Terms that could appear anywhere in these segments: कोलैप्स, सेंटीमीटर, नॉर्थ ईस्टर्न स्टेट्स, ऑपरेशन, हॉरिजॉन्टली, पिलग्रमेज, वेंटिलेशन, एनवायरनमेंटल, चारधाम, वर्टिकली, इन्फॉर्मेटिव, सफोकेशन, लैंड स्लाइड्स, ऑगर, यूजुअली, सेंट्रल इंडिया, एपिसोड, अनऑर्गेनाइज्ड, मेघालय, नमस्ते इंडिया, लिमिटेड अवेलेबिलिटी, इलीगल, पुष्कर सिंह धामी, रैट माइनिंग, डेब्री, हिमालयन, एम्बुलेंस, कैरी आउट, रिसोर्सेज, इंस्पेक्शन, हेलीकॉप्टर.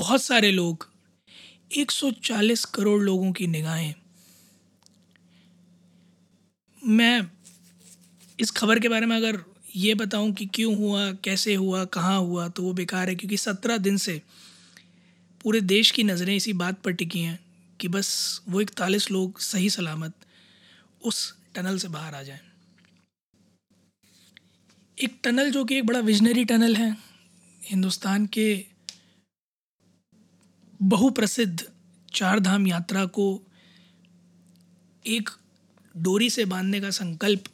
बहुत सारे लोग, 140 करोड़ लोगों की निगाहें। मैं इस खबर के बारे में अगर ये बताऊं कि क्यों हुआ, कैसे हुआ, कहाँ हुआ, तो वो बेकार है, क्योंकि 17 दिन से पूरे देश की नज़रें इसी बात पर टिकी हैं कि बस वो 41 लोग सही सलामत उस टनल से बाहर आ जाएं। एक टनल जो कि एक बड़ा विजनरी टनल है, हिंदुस्तान के बहुप्रसिद्ध चारधाम यात्रा को एक डोरी से बांधने का संकल्प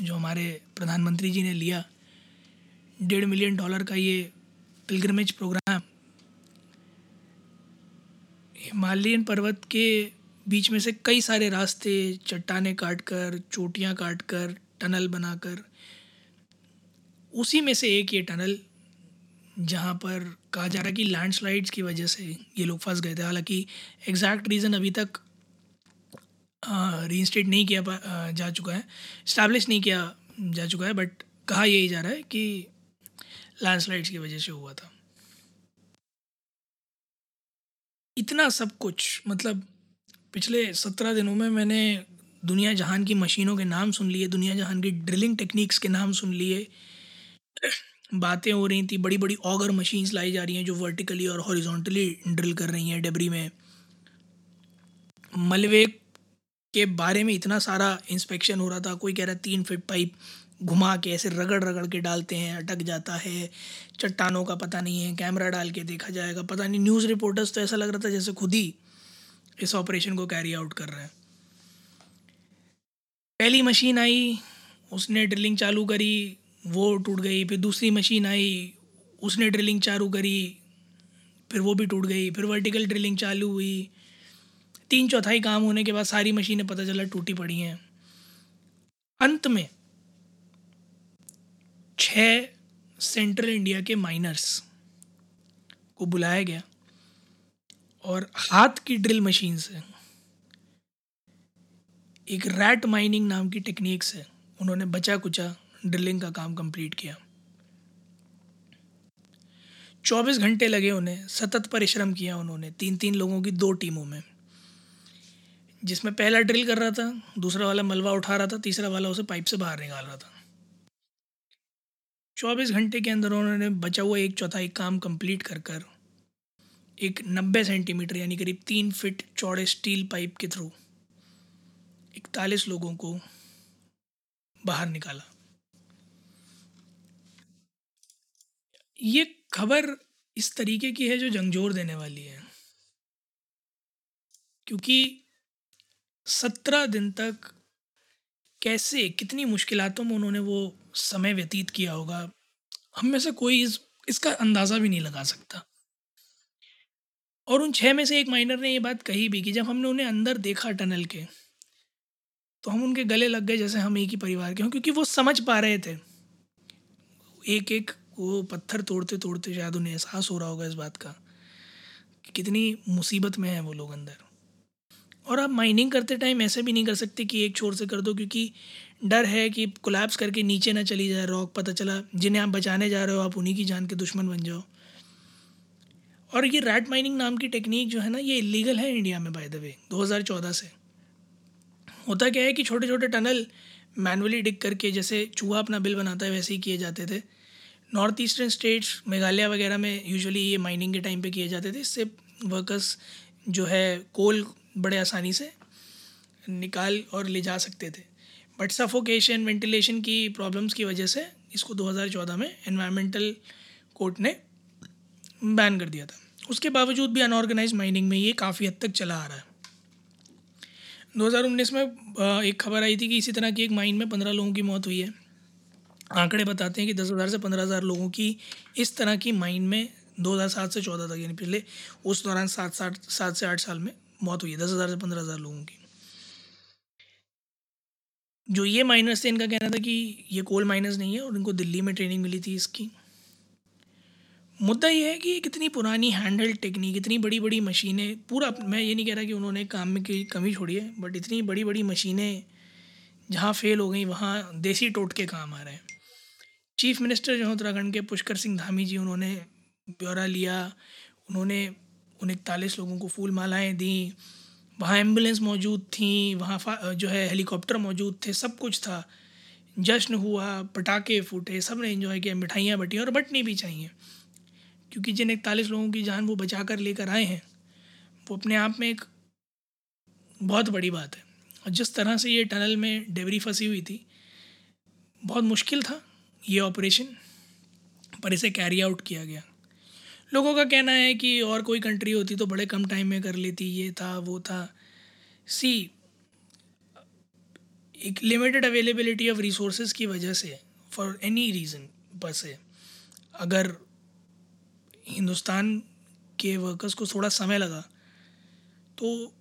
जो हमारे प्रधानमंत्री जी ने लिया। $1.5 मिलियन का ये पिलग्रमेज प्रोग्राम हिमालयन पर्वत के बीच में से कई सारे रास्ते, चट्टानें काटकर, चोटियां काटकर, टनल बनाकर, उसी में से एक ये टनल जहाँ पर कहा जा रहा है कि लैंड स्लाइड्स की वजह से ये लोग फंस गए थे। हालांकि एग्जैक्ट रीज़न अभी तक रीइंस्टेट नहीं किया जा चुका है, इस्टेब्लिश नहीं किया जा चुका है, बट कहा यही जा रहा है कि लैंड स्लाइड्स की वजह से हुआ था। इतना सब कुछ, मतलब पिछले 17 दिनों में मैंने दुनिया जहान की मशीनों के नाम सुन लिए, दुनिया जहान की ड्रिलिंग टेक्निक्स के नाम सुन लिए, बातें हो रही थी। बड़ी बड़ी ऑगर मशीन्स लाई जा रही हैं जो वर्टिकली और हॉरिजॉन्टली ड्रिल कर रही हैं डेब्री में। मलबे के बारे में इतना सारा इंस्पेक्शन हो रहा था। कोई कह रहा 3 फीट पाइप घुमा के ऐसे रगड़ के डालते हैं, अटक जाता है, चट्टानों का पता नहीं है, कैमरा डाल के देखा जाएगा, पता नहीं। न्यूज़ रिपोर्टर्स तो ऐसा लग रहा था जैसे खुद ही इस ऑपरेशन को कैरी आउट कर रहे हैं। पहली मशीन आई, उसने ड्रिलिंग चालू करी, वो टूट गई। फिर दूसरी मशीन आई, उसने ड्रिलिंग चालू करी, फिर वो भी टूट गई। फिर वर्टिकल ड्रिलिंग चालू हुई। 3/4 काम होने के बाद सारी मशीनें पता चला टूटी पड़ी हैं। अंत में 6 सेंट्रल इंडिया के माइनर्स को बुलाया गया और हाथ की ड्रिल मशीन से, एक रैट माइनिंग नाम की टेक्निक से उन्होंने बचा कुचा ड्रिलिंग का काम कंप्लीट किया। 24 घंटे लगे उन्हें, सतत परिश्रम किया उन्होंने, 3-3 लोगों की 2 टीमों में, जिसमें पहला ड्रिल कर रहा था, दूसरा वाला मलबा उठा रहा था, तीसरा वाला उसे पाइप से बाहर निकाल रहा था। 24 घंटे के अंदर उन्होंने बचा हुआ 1/4 काम कंप्लीट कर कर एक 90 सेंटीमीटर यानी करीब 3 फीट चौड़े स्टील पाइप के थ्रू 41 लोगों को बाहर निकाला। ये खबर इस तरीके की है जो जंगजोर देने वाली है, क्योंकि 17 दिन तक कैसे, कितनी मुश्किलों में उन्होंने वो समय व्यतीत किया होगा, हम में से कोई इसका अंदाज़ा भी नहीं लगा सकता। और उन 6 में से एक माइनर ने ये बात कही भी कि जब हमने उन्हें अंदर देखा टनल के, तो हम उनके गले लग गए जैसे हम एक ही परिवार के हों, क्योंकि वो समझ पा रहे थे। एक एक वो पत्थर तोड़ते तोड़ते शायद उन्हें एहसास हो रहा होगा इस बात का कि कितनी मुसीबत में है वो लोग अंदर। और आप माइनिंग करते टाइम ऐसे भी नहीं कर सकते कि एक छोर से कर दो, क्योंकि डर है कि कोलैप्स करके नीचे ना चली जाए रॉक। पता चला जिन्हें आप बचाने जा रहे हो आप उन्हीं की जान के दुश्मन बन जाओ। और ये रैट माइनिंग नाम की टेक्निक जो है ना, ये इलीगल है इंडिया में, बाय द वे, 2014 से। होता क्या है कि छोटे छोटे टनल मैनुअली डिग करके, जैसे चूहा अपना बिल बनाता है, वैसे ही किए जाते थे। नॉर्थ ईस्टर्न स्टेट्स, मेघालय वगैरह में यूजुअली ये माइनिंग के टाइम पे किए जाते थे। इससे वर्कर्स जो है कोल बड़े आसानी से निकाल और ले जा सकते थे, बट सफोकेशन, वेंटिलेशन की प्रॉब्लम्स की वजह से इसको 2014 में एनवायरनमेंटल कोर्ट ने बैन कर दिया था। उसके बावजूद भी अनऑर्गेनाइज्ड माइनिंग में ये काफ़ी हद तक चला आ रहा है। 2019 में एक खबर आई थी कि इसी तरह की एक माइन में 15 लोगों की मौत हुई है। आंकड़े बताते हैं कि 10,000 से 15,000 लोगों की इस तरह की माइन में 2007 से 14 तक, यानी पिछले उस दौरान 7 से 8 साल में मौत हुई है 10,000 से 15,000 लोगों की। जो ये माइनर्स थे इनका कहना था कि ये कोल माइनर्स नहीं है और इनको दिल्ली में ट्रेनिंग मिली थी इसकी। मुद्दा ये है कि कितनी पुरानी हैंडहेल्ड टेक्निक, इतनी बड़ी बड़ी मशीनें, पूरा, मैं ये नहीं कह रहा कि उन्होंने काम में की कमी छोड़ी है, बट इतनी बड़ी बड़ी मशीनें जहाँ फेल हो गई वहाँ देसी टोटके काम आ रहे हैं। चीफ मिनिस्टर जो उत्तराखंड के पुष्कर सिंह धामी जी, उन्होंने ब्यौरा लिया, उन्होंने 39 लोगों को फूल मालाएँ दी, वहाँ एम्बुलेंस मौजूद थी, वहाँ जो है हेलीकॉप्टर मौजूद थे, सब कुछ था, जश्न हुआ, पटाखे फूटे, सब ने इन्जॉय किया, मिठाइयाँ बटी और बटनी भी चाहिए, क्योंकि जिन 41 लोगों की जान वो बचा कर लेकर आए हैं वो अपने आप में एक बहुत बड़ी बात है। और जिस तरह से ये टनल में डेब्री फंसी हुई थी, बहुत मुश्किल था ये ऑपरेशन, पर इसे कैरी आउट किया गया। लोगों का कहना है कि और कोई कंट्री होती तो बड़े कम टाइम में कर लेती, ये था वो था। सी, एक लिमिटेड अवेलेबिलिटी ऑफ रिसोर्सेज की वजह से, फॉर एनी रीज़न, बस है, अगर हिंदुस्तान के वर्कर्स को थोड़ा समय लगा तो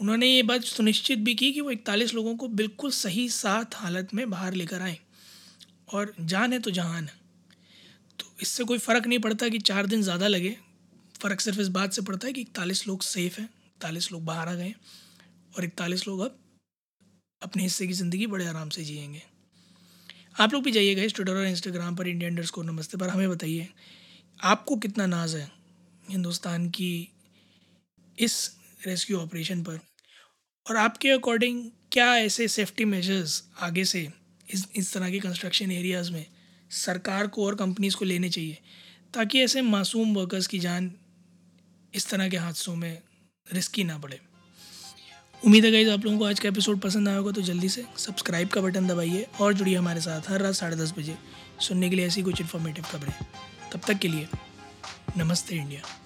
उन्होंने ये बात सुनिश्चित भी की कि वो 41 लोगों को बिल्कुल सही साथ हालत में बाहर लेकर आए, और जान है तो जहान है, तो इससे कोई फ़र्क नहीं पड़ता कि 4 दिन ज़्यादा लगे, फ़र्क सिर्फ इस बात से पड़ता है कि 41 लोग सेफ़ हैं, 41 लोग बाहर आ गए और 41 लोग अब अपने हिस्से की ज़िंदगी बड़े आराम से जिएंगे। आप लोग भी जाइएगा इस ट्विटर और इंस्टाग्राम पर @indian_namaste पर, हमें बताइए आपको कितना नाज है हिंदुस्तान की इस रेस्क्यू ऑपरेशन पर, और आपके अकॉर्डिंग क्या ऐसे सेफ्टी मेजर्स आगे से इस तरह के कंस्ट्रक्शन एरियाज़ में सरकार को और कंपनीज़ को लेने चाहिए, ताकि ऐसे मासूम वर्कर्स की जान इस तरह के हादसों में रिस्की ना पड़े। उम्मीद है गाइस आप लोगों को आज का एपिसोड पसंद आया होगा, तो जल्दी से सब्सक्राइब का बटन दबाइए और जुड़िए हमारे साथ हर रात 10:30 बजे सुनने के लिए ऐसी कुछ इन्फॉर्मेटिव खबरें। तब तक के लिए नमस्ते इंडिया।